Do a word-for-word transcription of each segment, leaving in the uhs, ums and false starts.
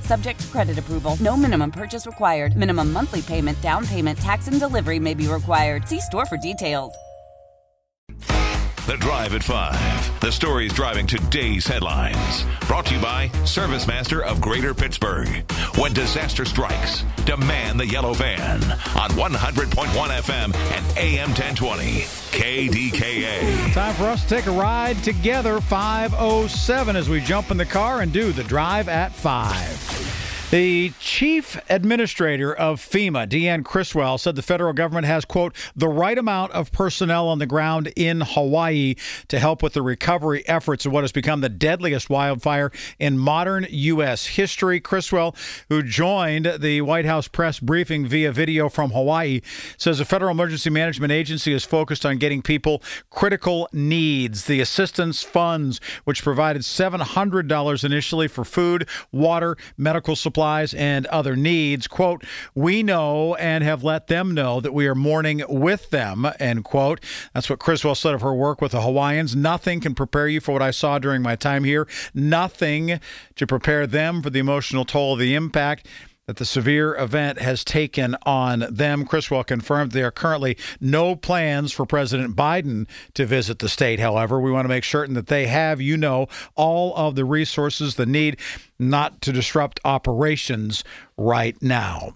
Subject to credit approval. No minimum purchase required. Minimum monthly payment, down payment, tax, and delivery may be required. See store for details. The Drive at five. The stories driving today's headlines. Brought to you by Service Master of Greater Pittsburgh. When disaster strikes, demand the yellow van on one hundred point one F M and A M ten twenty. K D K A. Time for us to take a ride together, five oh seven, as we jump in the car and do the Drive at five. The chief administrator of FEMA, Deanne Criswell, said the federal government has, quote, the right amount of personnel on the ground in Hawaii to help with the recovery efforts of what has become the deadliest wildfire in modern U S history. Criswell, who joined the White House press briefing via video from Hawaii, says the Federal Emergency Management Agency is focused on getting people critical needs. The assistance funds, which provided seven hundred dollars initially for food, water, medical supplies, and other needs, quote, we know and have let them know that we are mourning with them, end quote. That's what Criswell said of her work with the Hawaiians. Nothing can prepare you for what I saw during my time here. Nothing to prepare them for the emotional toll of the impact that the severe event has taken on them. Criswell confirmed there are currently no plans for President Biden to visit the state. However, we want to make certain that they have, you know, all of the resources they need not to disrupt operations right now.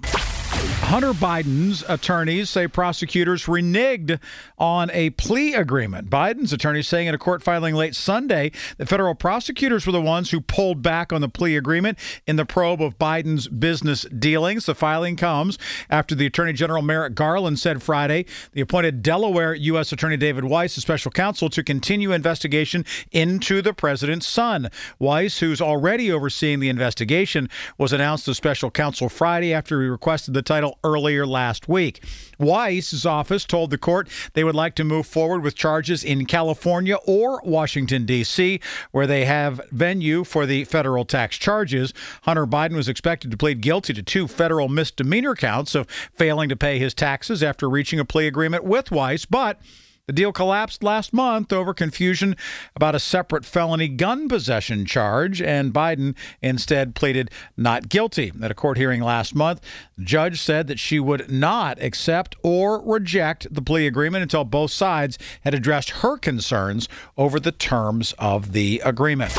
Hunter Biden's attorneys say prosecutors reneged on a plea agreement. Biden's attorneys saying in a court filing late Sunday, the federal prosecutors were the ones who pulled back on the plea agreement in the probe of Biden's business dealings. The filing comes after the Attorney General Merrick Garland said Friday the appointed Delaware U S Attorney David Weiss as special counsel to continue investigation into the president's son. Weiss, who's already overseeing the investigation, was announced as special counsel Friday after he requested the title earlier last week. Weiss's office told the court they would like to move forward with charges in California or Washington, D C, where they have venue for the federal tax charges. Hunter Biden was expected to plead guilty to two federal misdemeanor counts of failing to pay his taxes after reaching a plea agreement with Weiss, but the deal collapsed last month over confusion about a separate felony gun possession charge, and Biden instead pleaded not guilty. At a court hearing last month, the judge said that she would not accept or reject the plea agreement until both sides had addressed her concerns over the terms of the agreement.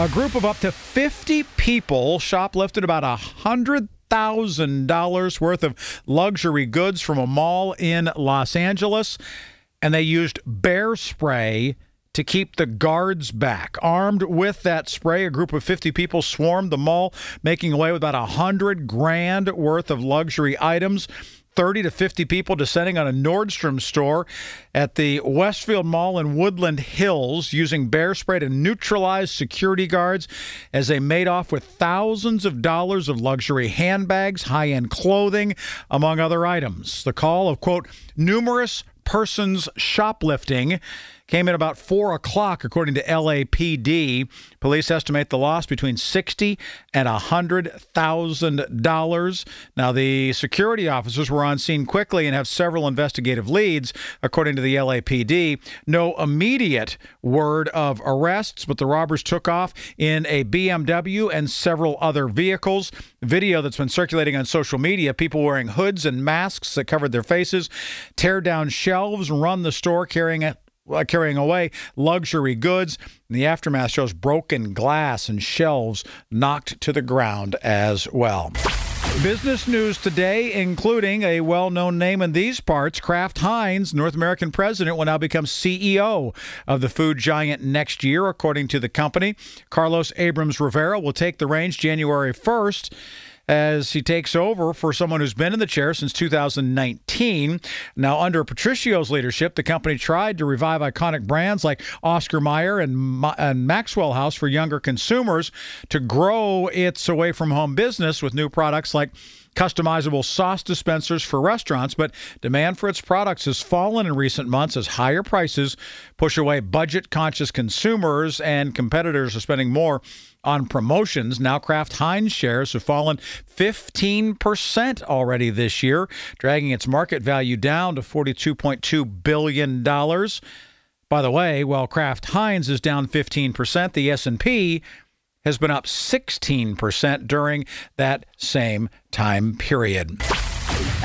A group of up to fifty people shoplifted about one hundred thousand dollars worth of luxury goods from a mall in Los Angeles. And they used bear spray to keep the guards back. Armed with that spray, a group of fifty people swarmed the mall, making away with about one hundred grand worth of luxury items. thirty to fifty people descending on a Nordstrom store at the Westfield Mall in Woodland Hills using bear spray to neutralize security guards as they made off with thousands of dollars of luxury handbags, high-end clothing, among other items. The call of, quote, numerous persons shoplifting came in about four o'clock, according to L A P D. Police estimate the loss between sixty thousand dollars and one hundred thousand dollars. Now, the security officers were on scene quickly and have several investigative leads, according to the L A P D. No immediate word of arrests, but the robbers took off in a B M W and several other vehicles. Video that's been circulating on social media, people wearing hoods and masks that covered their faces, tear down shelves, run the store carrying a carrying away luxury goods. And the aftermath shows broken glass and shelves knocked to the ground as well. Business news today, including a well-known name in these parts, Kraft Heinz, North American president, will now become C E O of the food giant next year, according to the company. Carlos Abrams Rivera will take the reins January first. as he takes over for someone who's been in the chair since two thousand nineteen. Now, under Patricio's leadership, the company tried to revive iconic brands like Oscar Mayer and, and Maxwell House for younger consumers, to grow its away-from-home business with new products like customizable sauce dispensers for restaurants, but demand for its products has fallen in recent months as higher prices push away budget-conscious consumers and competitors are spending more on promotions. Now, Kraft Heinz shares have fallen fifteen percent already this year, dragging its market value down to forty-two point two billion dollars. By the way, while Kraft Heinz is down fifteen percent, the S and P has been up sixteen percent during that same time period.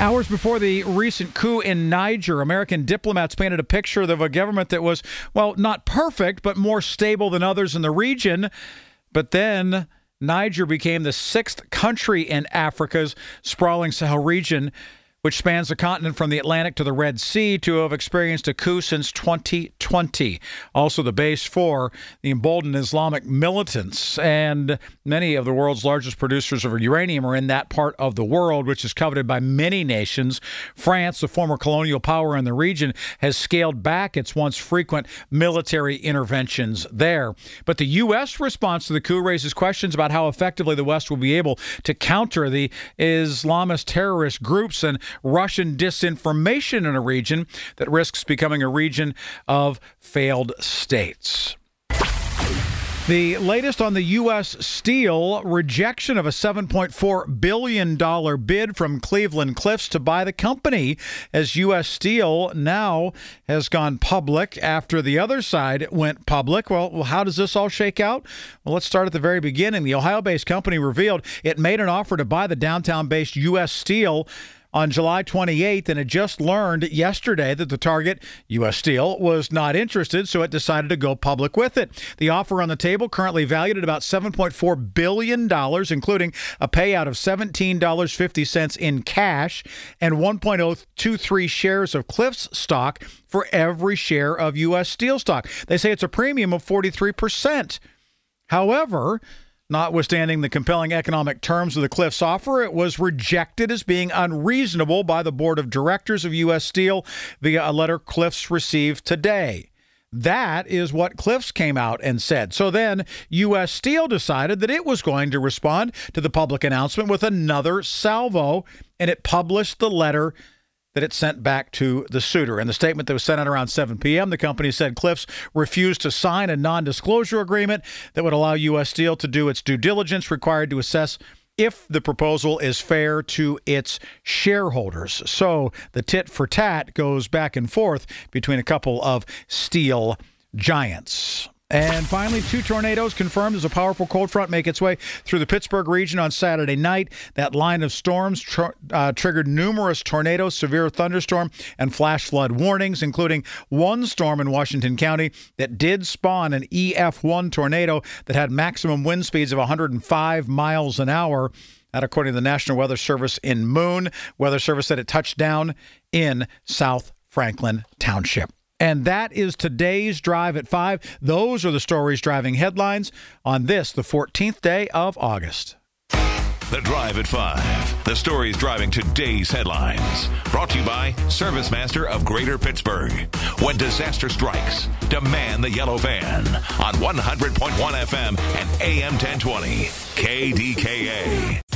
Hours before the recent coup in Niger, American diplomats painted a picture of a government that was, well, not perfect, but more stable than others in the region. But then Niger became the sixth country in Africa's sprawling Sahel region, which spans the continent from the Atlantic to the Red Sea, to have experienced a coup since twenty twenty. Also the base for the emboldened Islamic militants. And many of the world's largest producers of uranium are in that part of the world, which is coveted by many nations. France, the former colonial power in the region, has scaled back its once frequent military interventions there. But the U S response to the coup raises questions about how effectively the West will be able to counter the Islamist terrorist groups and Russian disinformation in a region that risks becoming a region of failed states. The latest on the U S. Steel rejection of a seven point four billion dollars bid from Cleveland Cliffs to buy the company, as U S. Steel now has gone public after the other side went public. Well, how does this all shake out? Well, let's start at the very beginning. The Ohio-based company revealed it made an offer to buy the downtown-based U S. Steel on July twenty-eighth, and it just learned yesterday that the target, U S. Steel, was not interested, so it decided to go public with it. The offer on the table, currently valued at about seven point four billion dollars, including a payout of seventeen dollars and fifty cents in cash and one point oh two three shares of Cliffs stock for every share of U S. Steel stock. They say it's a premium of forty-three percent. However, notwithstanding the compelling economic terms of the Cliffs offer, it was rejected as being unreasonable by the board of directors of U S. Steel via a letter Cliffs received today. That is what Cliffs came out and said. So then U S. Steel decided that it was going to respond to the public announcement with another salvo, and it published the letter that it sent back to the suitor. In the statement that was sent out around seven p.m., the company said Cliffs refused to sign a non-disclosure agreement that would allow U S. Steel to do its due diligence required to assess if the proposal is fair to its shareholders. So the tit for tat goes back and forth between a couple of steel giants. And finally, two tornadoes confirmed as a powerful cold front make its way through the Pittsburgh region on Saturday night. That line of storms tr- uh, triggered numerous tornadoes, severe thunderstorm, and flash flood warnings, including one storm in Washington County that did spawn an E F one tornado that had maximum wind speeds of one hundred five miles an hour. That, according to the National Weather Service in Moon. Weather Service said it touched down in South Franklin Township. And that is today's Drive at five. Those are the stories driving headlines on this, the fourteenth day of August. The Drive at five. The stories driving today's headlines. Brought to you by Service Master of Greater Pittsburgh. When disaster strikes, demand the yellow van on one hundred point one F M and A M ten twenty K D K A.